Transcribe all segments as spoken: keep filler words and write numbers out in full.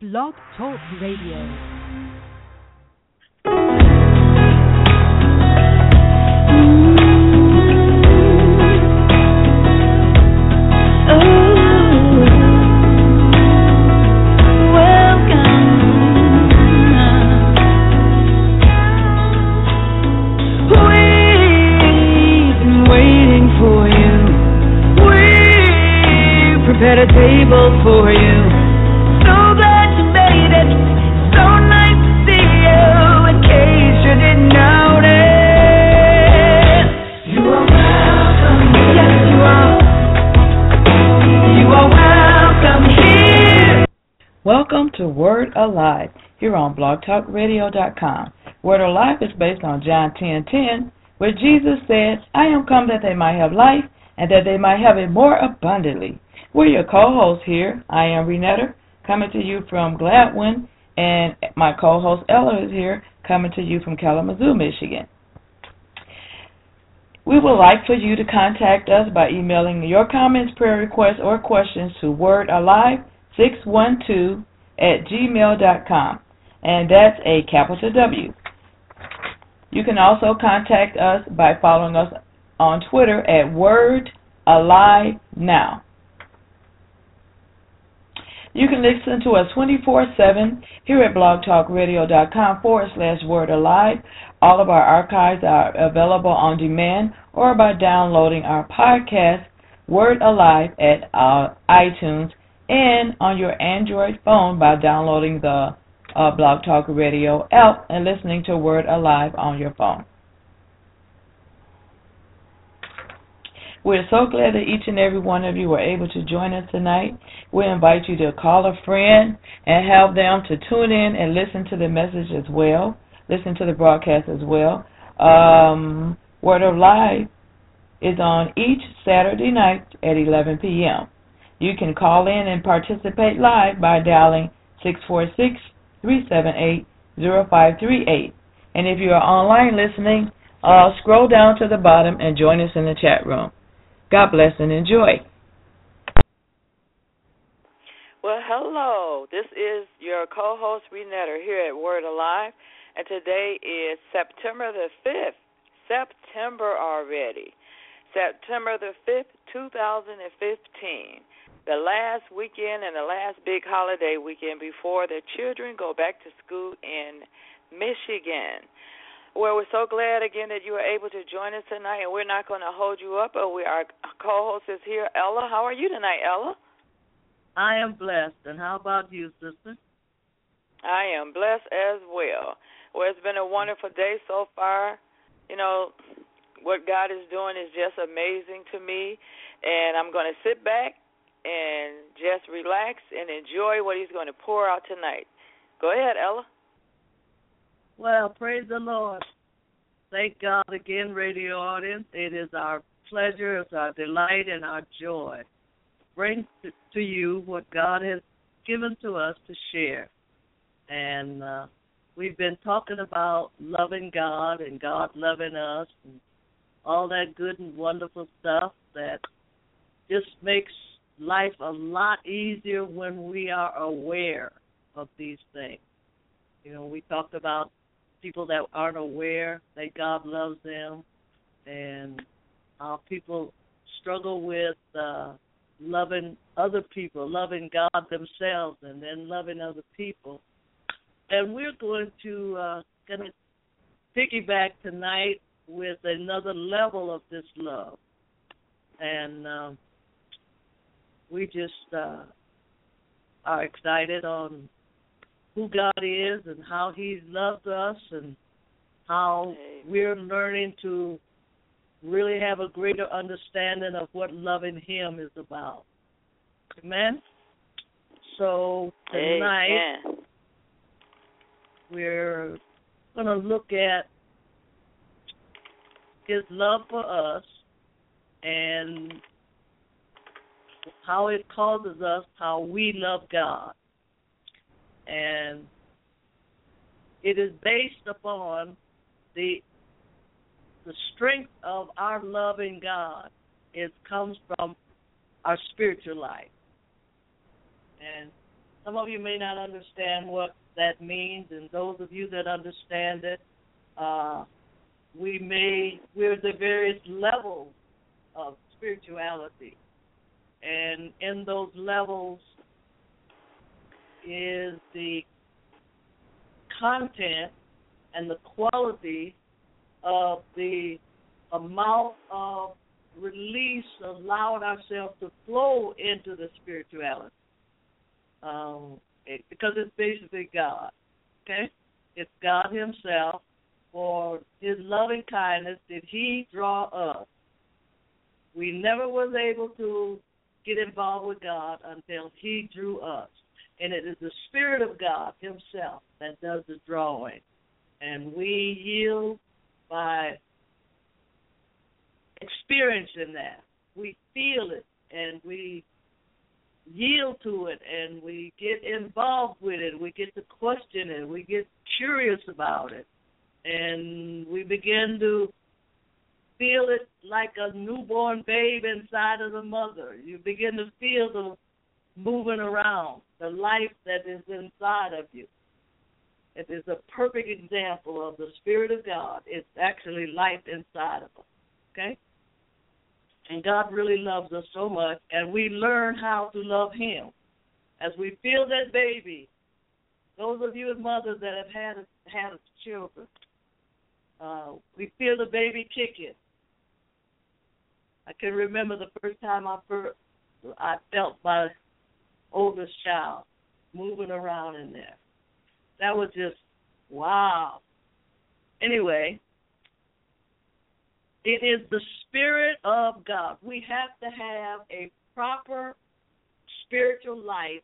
Blog Talk Radio. At a table for you, so glad you made it, so nice to see you, in case you didn't notice. You are welcome, yes you are, you are welcome here. Welcome to Word Alive, here on blog talk radio dot com. Word Alive is based on John ten ten, where Jesus said, I am come that they might have life, and that they might have it more abundantly. We're your co-hosts here. I am Renetta, coming to you from Gladwin, and my co-host Ella is here, coming to you from Kalamazoo, Michigan. We would like for you to contact us by emailing your comments, prayer requests, or questions to word alive six one two at gmail dot com, and that's a capital W. You can also contact us by following us on Twitter at word alive now. You can listen to us twenty-four seven here at blog talk radio dot com forward slash Word Alive. All of our archives are available on demand or by downloading our podcast, Word Alive, at uh, iTunes, and on your Android phone by downloading the uh, Blog Talk Radio app and listening to Word Alive on your phone. We're so glad that each and every one of you were able to join us tonight. We invite you to call a friend and have them to tune in and listen to the message as well, listen to the broadcast as well. Um, Word of Life is on each Saturday night at eleven p.m. You can call in and participate live by dialing six four six, three seven eight, zero five three eight. And if you are online listening, uh, scroll down to the bottom and join us in the chat room. God bless and enjoy. Well, hello. This is your co-host, Renetta, here at Word Alive, and today is September the fifth. September already. September the fifth, two thousand fifteen. The last weekend and the last big holiday weekend before the children go back to school in Michigan. Well, we're so glad, again, that you were able to join us tonight, and we're not going to hold you up, but we, our co-host is here. Ella, how are you tonight, Ella? I am blessed, and how about you, sister? I am blessed as well. Well, it's been a wonderful day so far. You know, what God is doing is just amazing to me, and I'm going to sit back and just relax and enjoy what he's going to pour out tonight. Go ahead, Ella. Well, praise the Lord. Thank God again, radio audience. It is our pleasure, it's our delight, and our joy. Bring to you what God has given to us to share. And uh, we've been talking about loving God and God loving us and all that good and wonderful stuff that just makes life a lot easier when we are aware of these things. You know, we talked about people that aren't aware that God loves them, and uh, people struggle with uh, loving other people, loving God themselves, and then loving other people. And we're going to uh, gonna piggyback tonight with another level of this love. And uh, we just uh, are excited on who God is and how he loves us and how we're learning to really have a greater understanding of what loving him is about. Amen? So tonight Amen. We're going to look at his love for us and how it causes us, how we love God. And it is based upon the the strength of our love in God. It comes from our spiritual life. And Some of you may not understand what that means, and those of you that understand it, uh, we may, we're the various levels of spirituality. And in those levels is the content and the quality of the amount of release, allowing ourselves to flow into the spirituality. Um, it, because it's basically God, okay? It's God himself, for his loving kindness did he draw us. We never was able to get involved with God until he drew us. And it is the Spirit of God himself that does the drawing. And we yield by experiencing that. We feel it, and we yield to it, and we get involved with it. We get to question it. We get curious about it. And we begin to feel it like a newborn babe inside of the mother. You begin to feel the moving around, the life that is inside of you. It is a perfect example of the Spirit of God. It's actually life inside of us, okay? And God really loves us so much, and we learn how to love him. As we feel that baby, those of you as mothers that have had had children, uh, we feel the baby kicking. I can remember the first time I, first, I felt my oldest child moving around in there. That was just, wow. Anyway, it is the Spirit of God. We have to have a proper spiritual life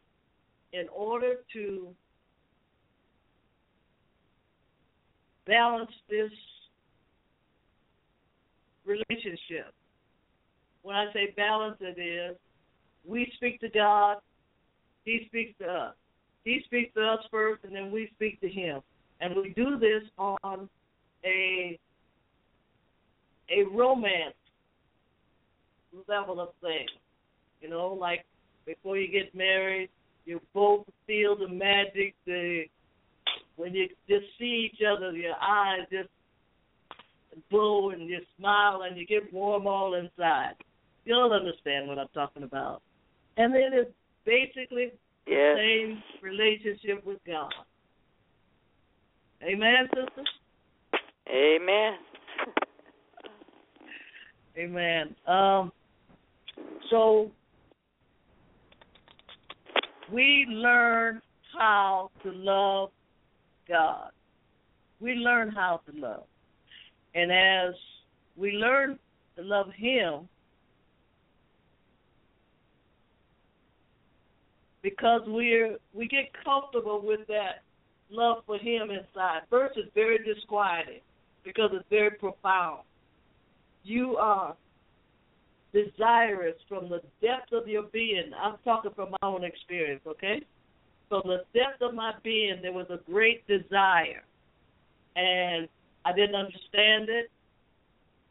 in order to balance this relationship. When I say balance, it is we speak to God, he speaks to us. He speaks to us first, and then we speak to him. And we do this on a a romance level of things. You know, like before you get married, you both feel the magic, the when you just see each other, your eyes just glow and you smile and you get warm all inside. You'll understand what I'm talking about. And then it's basically yes. Same relationship with God. Amen, sister? Amen. Amen. Um, so we learn how to love God. We learn how to love. And as we learn to love him, because we're we get comfortable with that love for him inside. Verse is very disquieting because it's very profound. You are desirous from the depth of your being. I'm talking from my own experience, okay? From the depth of my being, there was a great desire, and I didn't understand it.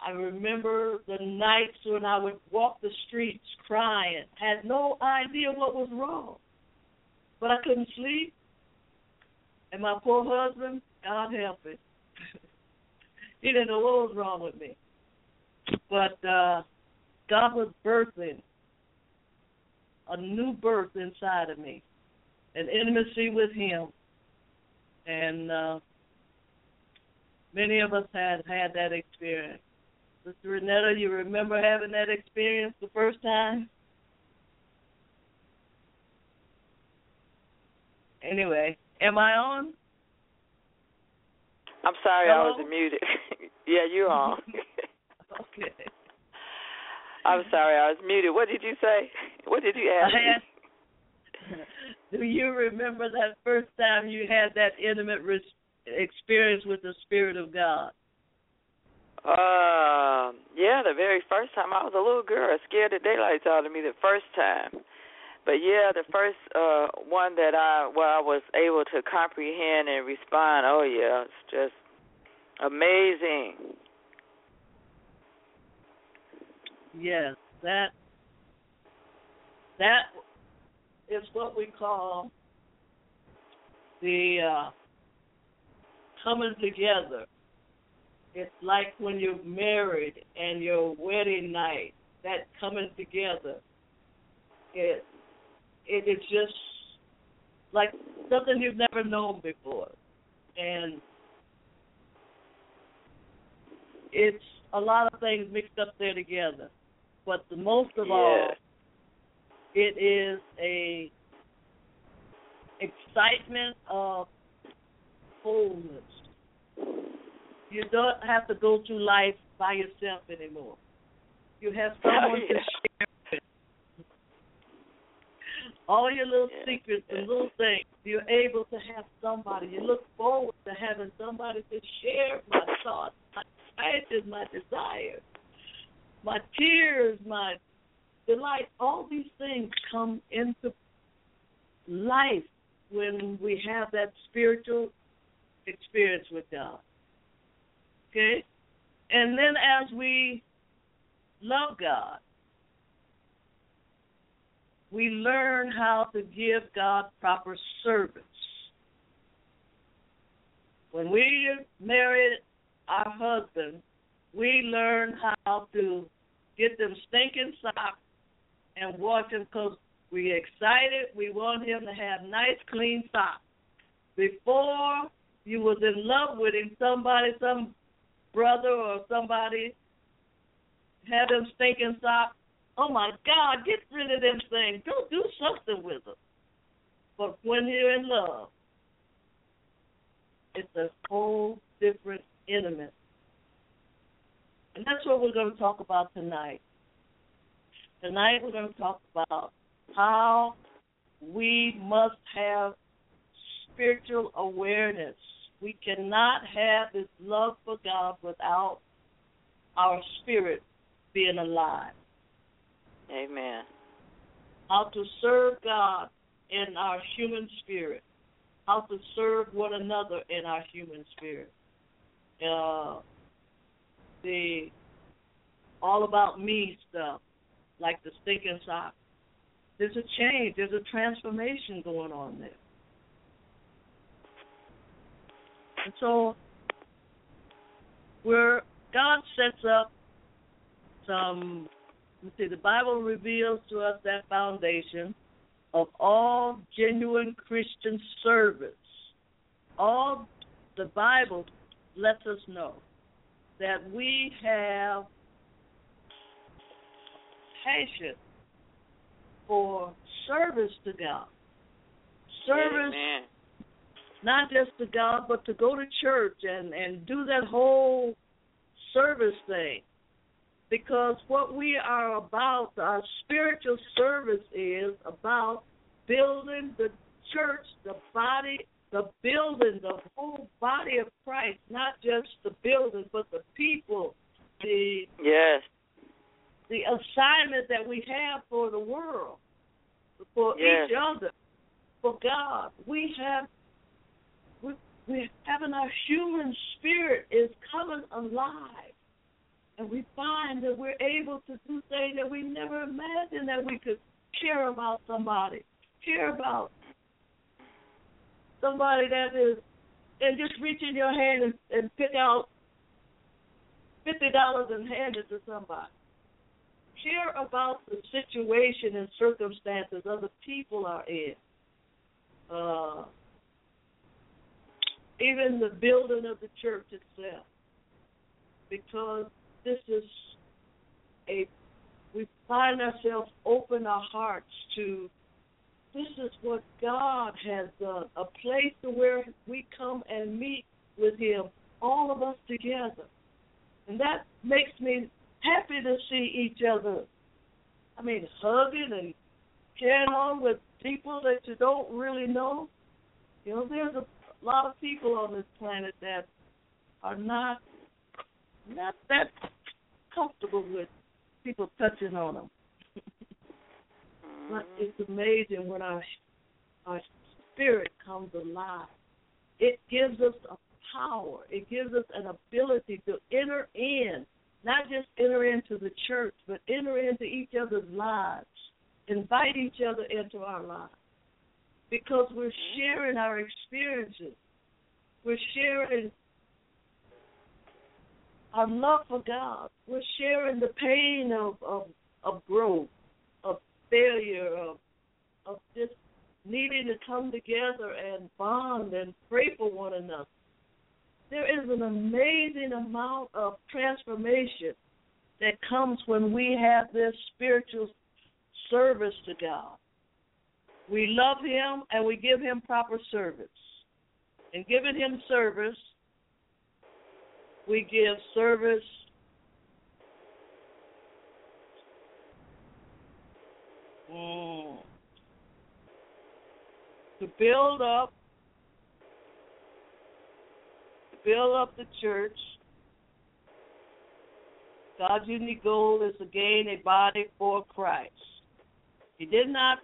I remember the nights when I would walk the streets crying, had no idea what was wrong. But I couldn't sleep, and my poor husband, God help him, he didn't know what was wrong with me. But uh, God was birthing a new birth inside of me, an intimacy with him. And uh, many of us had had that experience. Sister Renetta, you remember having that experience the first time? Anyway, am I on? I'm sorry, hello? I was muted. Yeah, you're on. Okay. I'm sorry, I was muted. What did you say? What did you ask? Asked, do you remember that first time you had that intimate res- experience with the Spirit of God? Uh, yeah, the very first time. I was a little girl, scared the daylights out of me the first time. But, yeah, the first uh, one that I, where I was able to comprehend and respond, oh, yeah, it's just amazing. Yes, that that is what we call the uh, coming together. It's like when you're married and your wedding night, that coming together. It, it it's just like something you've never known before. And it's a lot of things mixed up there together. But the most of yeah. all, it is a excitement of wholeness. You don't have to go through life by yourself anymore. You have someone oh, yeah. to share with. All your little yeah. secrets and little things, you're able to have somebody. You look forward to having somebody to share my thoughts, my ideas, my desires, my tears, my delight. All these things come into life when we have that spiritual experience with God. Okay? And then as we love God, we learn how to give God proper service. When we married our husband, we learn how to get them stinking socks and wash them because we're excited. We want him to have nice, clean socks. Before you was in love with him, somebody, some brother or somebody had them stinking socks. Oh, my God, get rid of them things. Go do something with them. But when you're in love, it's a whole different intimacy. And that's what we're going to talk about tonight. Tonight we're going to talk about how we must have spiritual awareness. We cannot have this love for God without our spirit being alive. Amen. How to serve God in our human spirit. How to serve one another in our human spirit. Uh, the all about me stuff, like the stinking sock. There's a change. There's a transformation going on there. And so where God sets up some, let's see, the Bible reveals to us that foundation of all genuine Christian service. All the Bible lets us know that we have passion for service to God. Service, Amen. Not just to God, but to go to church and, and do that whole service thing. Because what we are about, our spiritual service is about building the church, the body, the building, the whole body of Christ, not just the building, but the people, the yes, the assignment that we have for the world, for yes. each other, for God. We have, we, we having our human spirit is coming alive. And we find that we're able to do things that we never imagined that we could care about somebody, care about somebody that is, and just reach in your hand and, and pick out fifty dollars and hand it to somebody. Care about the situation and circumstances other people are in. Uh, even the building of the church itself. Because this is a, we find ourselves open our hearts to, this is what God has done, a place to where we come and meet with him, all of us together. And that makes me happy to see each other. I mean, hugging and carrying on with people that you don't really know. You know, there's a lot of people on this planet that are not, not that comfortable with people touching on them. But it's amazing when our, our spirit comes alive. It gives us a power. It gives us an ability to enter in, not just enter into the church, but enter into each other's lives, invite each other into our lives. because we're sharing our experiences. We're sharing our love for God. We're sharing the pain of, of, of growth, of failure, of, of just needing to come together and bond and pray for one another. There is an amazing amount of transformation that comes when we have this spiritual service to God. We love him and we give him proper service. And giving him service, we give service mm, to build up, to build up the church. God's unique goal is to gain a body for Christ. He did not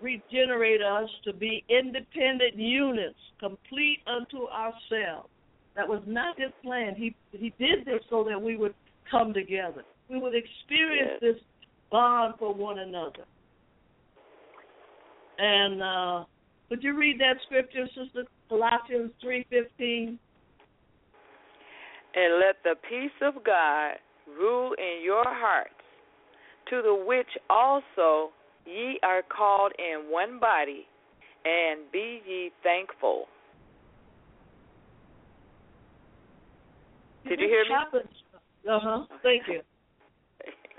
regenerate us to be independent units, complete unto ourselves. That was not his plan. He he did this so that we would come together. We would experience this bond for one another. And uh, would you read that scripture, Sister? Colossians three fifteen. And let the peace of God rule in your hearts, to the which also ye are called in one body, and be ye thankful. Did you hear me? Uh-huh. Thank you.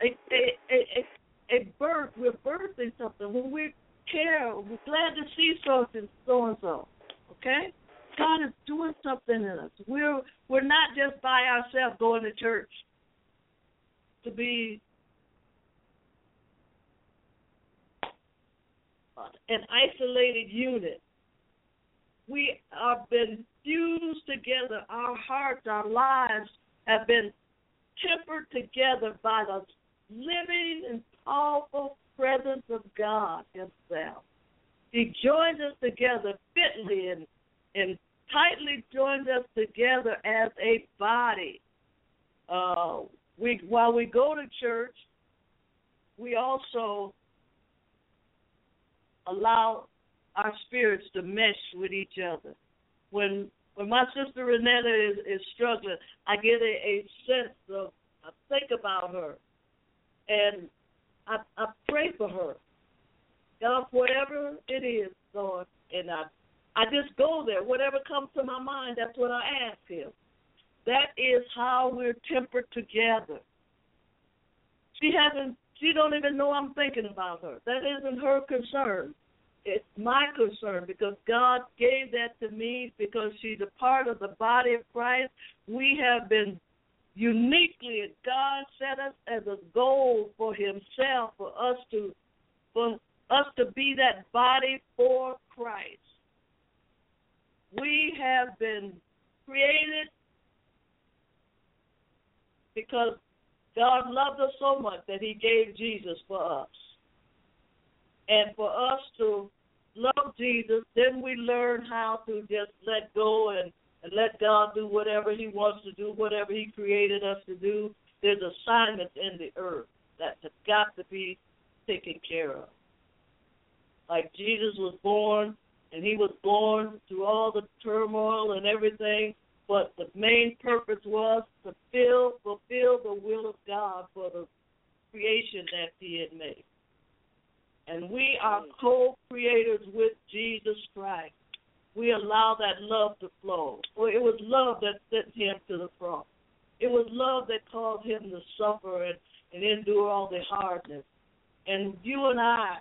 A, a, a, a, a birth, we're birthing something. When we care, we're glad to see something, so-and-so. Okay? God is doing something in us. We're we're not just by ourselves going to church to be an isolated unit. We have been fused together. Our hearts, our lives have been tempered together by the living and powerful presence of God himself. He joins us together fitly and, and tightly joins us together as a body. Uh, we while we go to church, we also allow our spirits to mesh with each other. When when my sister Renetta is, is struggling, I get a, a sense of, I think about her, and I, I pray for her. God, whatever it is, Lord, and I I just go there. Whatever comes to my mind, that's what I ask him. That is how we're tempered together. She hasn't She don't even know I'm thinking about her. That isn't her concern. It's my concern because God gave that to me because she's a part of the body of Christ. We have been uniquely, God set us as a goal for himself, for us to for us to be that body for Christ. We have been created because God loved us so much that he gave Jesus for us. And for us to love Jesus, then we learn how to just let go and, and let God do whatever he wants to do, whatever he created us to do. There's assignments in the earth that have got to be taken care of. Like Jesus was born, and he was born through all the turmoil and everything, but the main purpose was to fill, fulfill the will of God for the creation that he had made. And we are co-creators with Jesus Christ. We allow that love to flow. Well, it was love that sent him to the cross. It was love that caused him to suffer and, and endure all the hardness. And you and I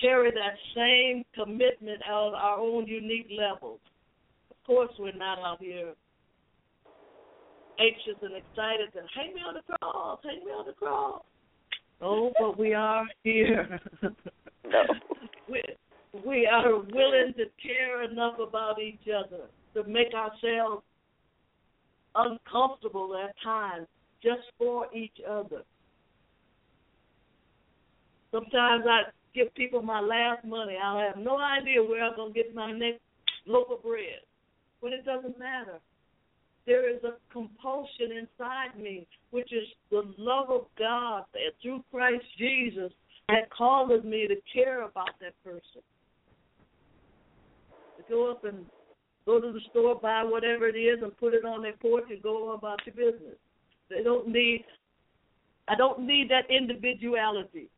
carry that same commitment on our own unique levels. Of course, we're not out here anxious and excited to hang me on the cross, hang me on the cross. Oh, but we are here. No. we, we are willing to care enough about each other to make ourselves uncomfortable at times just for each other. Sometimes I give people my last money. I have no idea where I'm going to get my next loaf of bread. But it doesn't matter. There is a compulsion inside me, which is the love of God through Christ Jesus that causes me to care about that person. To go up and go to the store, buy whatever it is, and put it on their porch and go on about your business. They don't need. I don't need that individuality.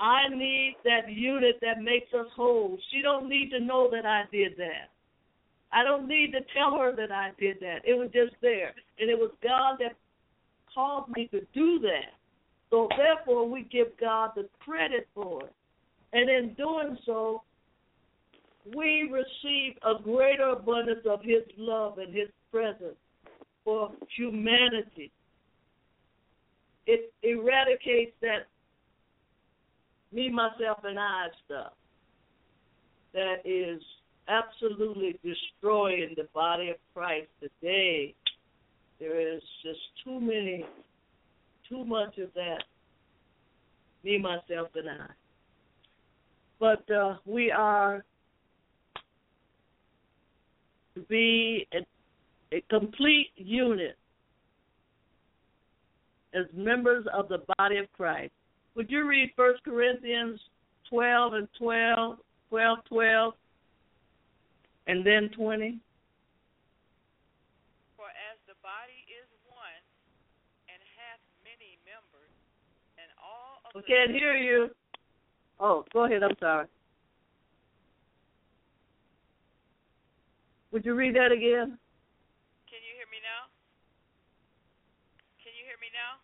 I need that unit that makes us whole. She don't need to know that I did that. I don't need to tell her that I did that. It was just there. And it was God that called me to do that. So therefore, we give God the credit for it. And in doing so, we receive a greater abundance of his love and his presence for humanity. It eradicates that me, myself, and I stuff that is absolutely destroying the body of Christ today. There is just too many, too much of that, me, myself, and I. But uh, we are to be a, a complete unit as members of the body of Christ. Would you read First Corinthians twelve and twelve, twelve, twelve, and then twenty? For as the body is one and hath many members, and all of the... We can't hear you. Oh, go ahead. I'm sorry. Would you read that again? Can you hear me now? Can you hear me now?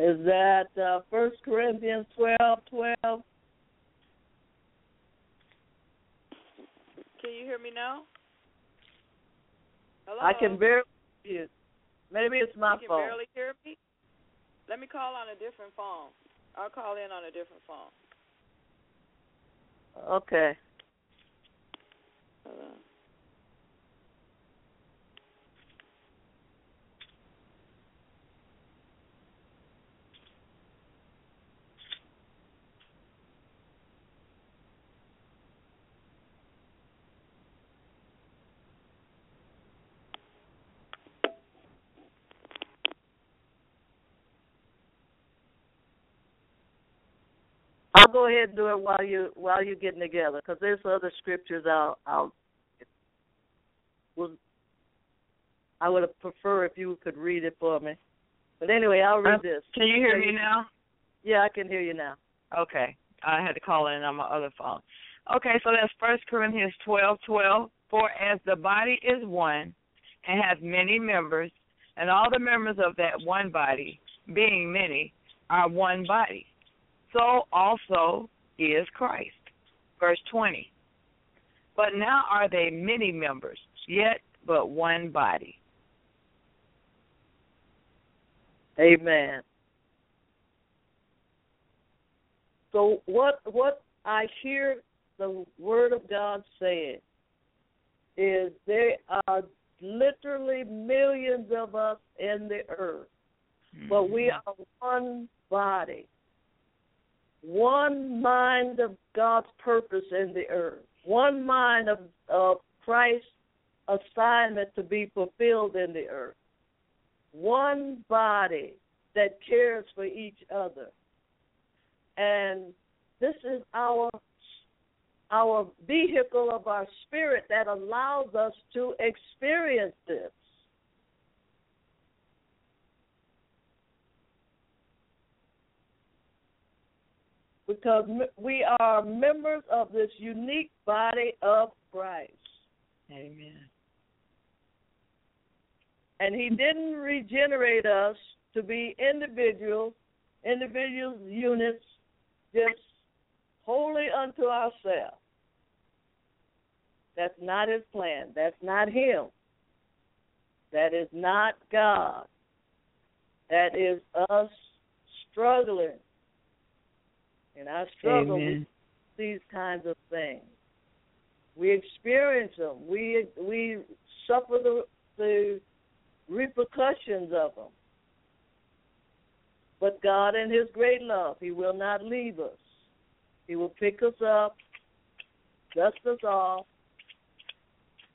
Is that uh, First Corinthians twelve, twelve? Can you hear me now? Hello? I can barely hear you. Maybe it's my phone. You can phone. barely hear me? Let me call on a different phone. I'll call in on a different phone. Okay. Hello. I'll go ahead and do it while you while you're getting together, because there's other scriptures I'll, I'll will, I would prefer if you could read it for me. But anyway, I'll read um, this. Can you hear me now? Yeah, I can hear you now. Okay, I had to call in on my other phone. Okay, so that's First Corinthians twelve, twelve. For as the body is one and has many members, and all the members of that one body, being many, are one body. So also is Christ. Verse twenty. But now are they many members, yet but one body. Amen. So what what I hear the Word of God saying is there are literally millions of us in the earth, mm-hmm. but we are one body. One mind of God's purpose in the earth. One mind of, of Christ's assignment to be fulfilled in the earth. One body that cares for each other. And this is our, our vehicle of our spirit that allows us to experience this. Because we are members of this unique body of Christ. Amen. And he didn't regenerate us to be individuals, individual units, just wholly unto ourselves. That's not his plan. That's not him. That is not God. That is us struggling. And I struggle Amen. with these kinds of things. We experience them. We we suffer the, the repercussions of them. But God in his great love, he will not leave us. He will pick us up, dust us off,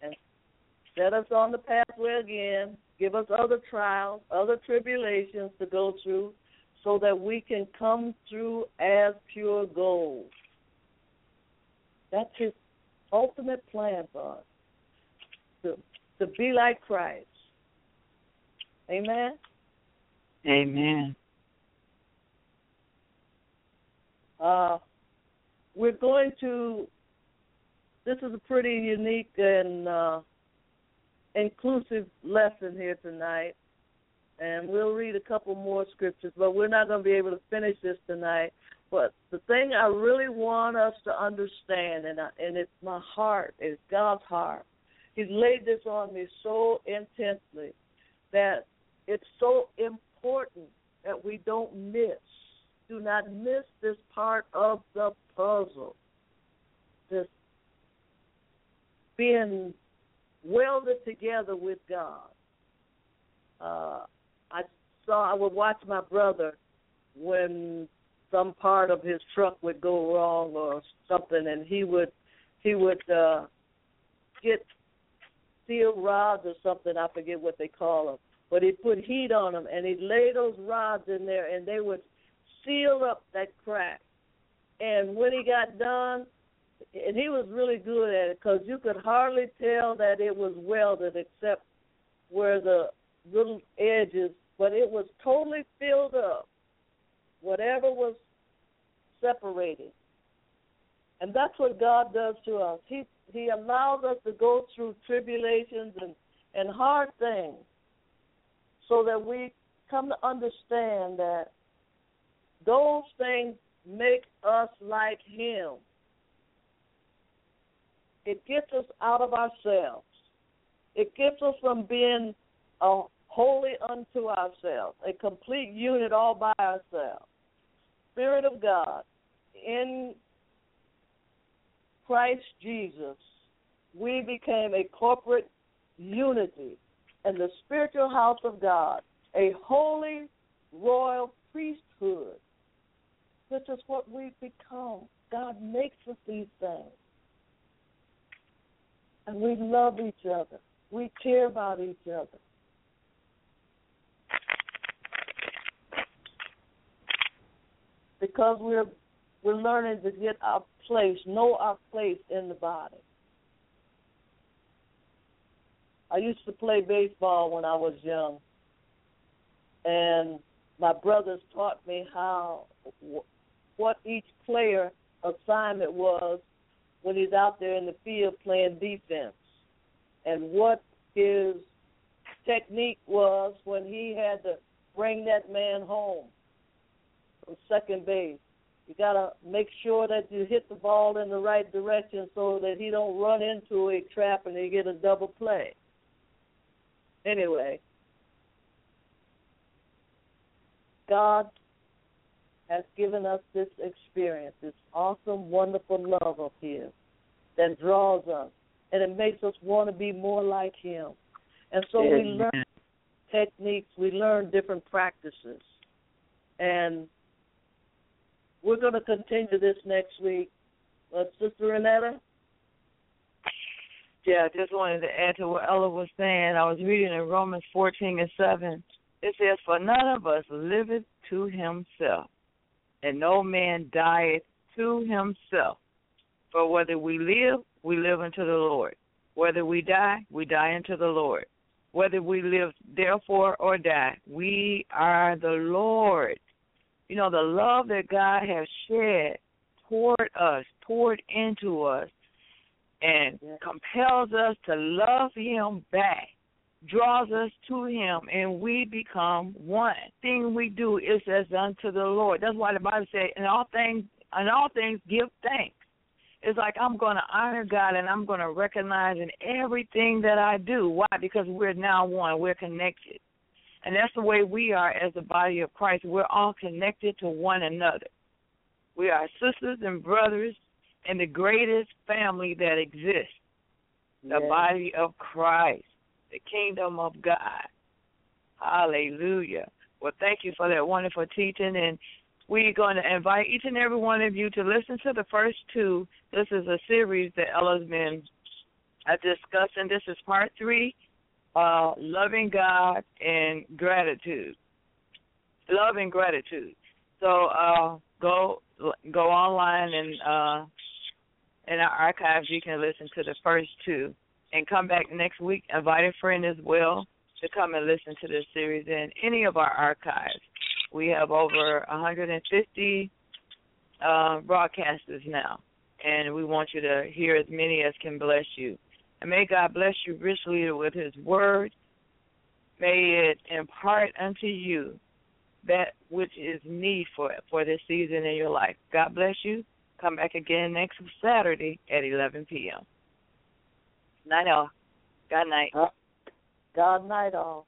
and set us on the pathway again, give us other trials, other tribulations to go through so that we can come through as pure gold. That's his ultimate plan for us, to, to be like Christ. Amen? Amen. Uh, we're going to, this is a pretty unique and uh, inclusive lesson here tonight, and we'll read a couple more scriptures, but we're not going to be able to finish this tonight. But the thing I really want us to understand, and, I, and it's my heart, it's God's heart, he's laid this on me so intensely that it's so important that we don't miss. Do not miss this part of the puzzle, this being welded together with God. Uh, I saw, I would watch my brother when some part of his truck would go wrong or something, and he would he would uh, get steel rods or something, I forget what they call them, but he'd put heat on them, and he'd lay those rods in there, and they would seal up that crack. And when he got done, and he was really good at it because you could hardly tell that it was welded except where the little edges, but it was totally filled up, whatever was separated. And that's what God does to us. He he allows us to go through tribulations and, and hard things so that we come to understand that those things make us like him. It gets us out of ourselves. It gets us from being a holy unto ourselves, a complete unit all by ourselves. Spirit of God, in Christ Jesus, we became a corporate unity and the spiritual house of God, a holy royal priesthood. This is what we've become. God makes us these things. And we love each other. We care about each other. Because we're we're learning to get our place, know our place in the body. I used to play baseball when I was young. And my brothers taught me how, what each player assignment was when he's out there in the field playing defense, and what his technique was when he had to bring that man home from second base. You got to make sure that you hit the ball in the right direction so that he don't run into a trap and he get a double play. Anyway, God has given us this experience, this awesome, wonderful love of his that draws us, and it makes us want to be more like him. And so we learn techniques, we learn different practices. And we're going to continue this next week. Uh, Sister Renetta? Yeah, I just wanted to add to what Ella was saying. I was reading in Romans fourteen and seven. It says, "For none of us liveth to himself, and no man dieth to himself. For whether we live, we live unto the Lord. Whether we die, we die unto the Lord. Whether we live, therefore, or die, we are the Lord." You know, the love that God has shed toward us, poured into us, and yes, compels us to love him back, draws us to him, and we become one. Thing we do is as unto the Lord. That's why the Bible says, in all things, in all things, give thanks. It's like I'm going to honor God, and I'm going to recognize in everything that I do. Why? Because we're now one. We're connected. And that's the way we are as the body of Christ. We're all connected to one another. We are sisters and brothers in the greatest family that exists, the yes, body of Christ, the kingdom of God. Hallelujah. Well, thank you for that wonderful teaching, and we're going to invite each and every one of you to listen to the first two. This is a series that Ella's been discussing. This is part three, uh, Loving God and Gratitude. Love and Gratitude. So uh, go go online and uh, in our archives you can listen to the first two. And come back next week, invite a friend as well to come and listen to this series in any of our archives. We have over one hundred fifty uh, broadcasters now, and we want you to hear as many as can bless you. And may God bless you richly with his word. May it impart unto you that which is need for it, for this season in your life. God bless you. Come back again next Saturday at eleven p.m. Night all. God night. God night all.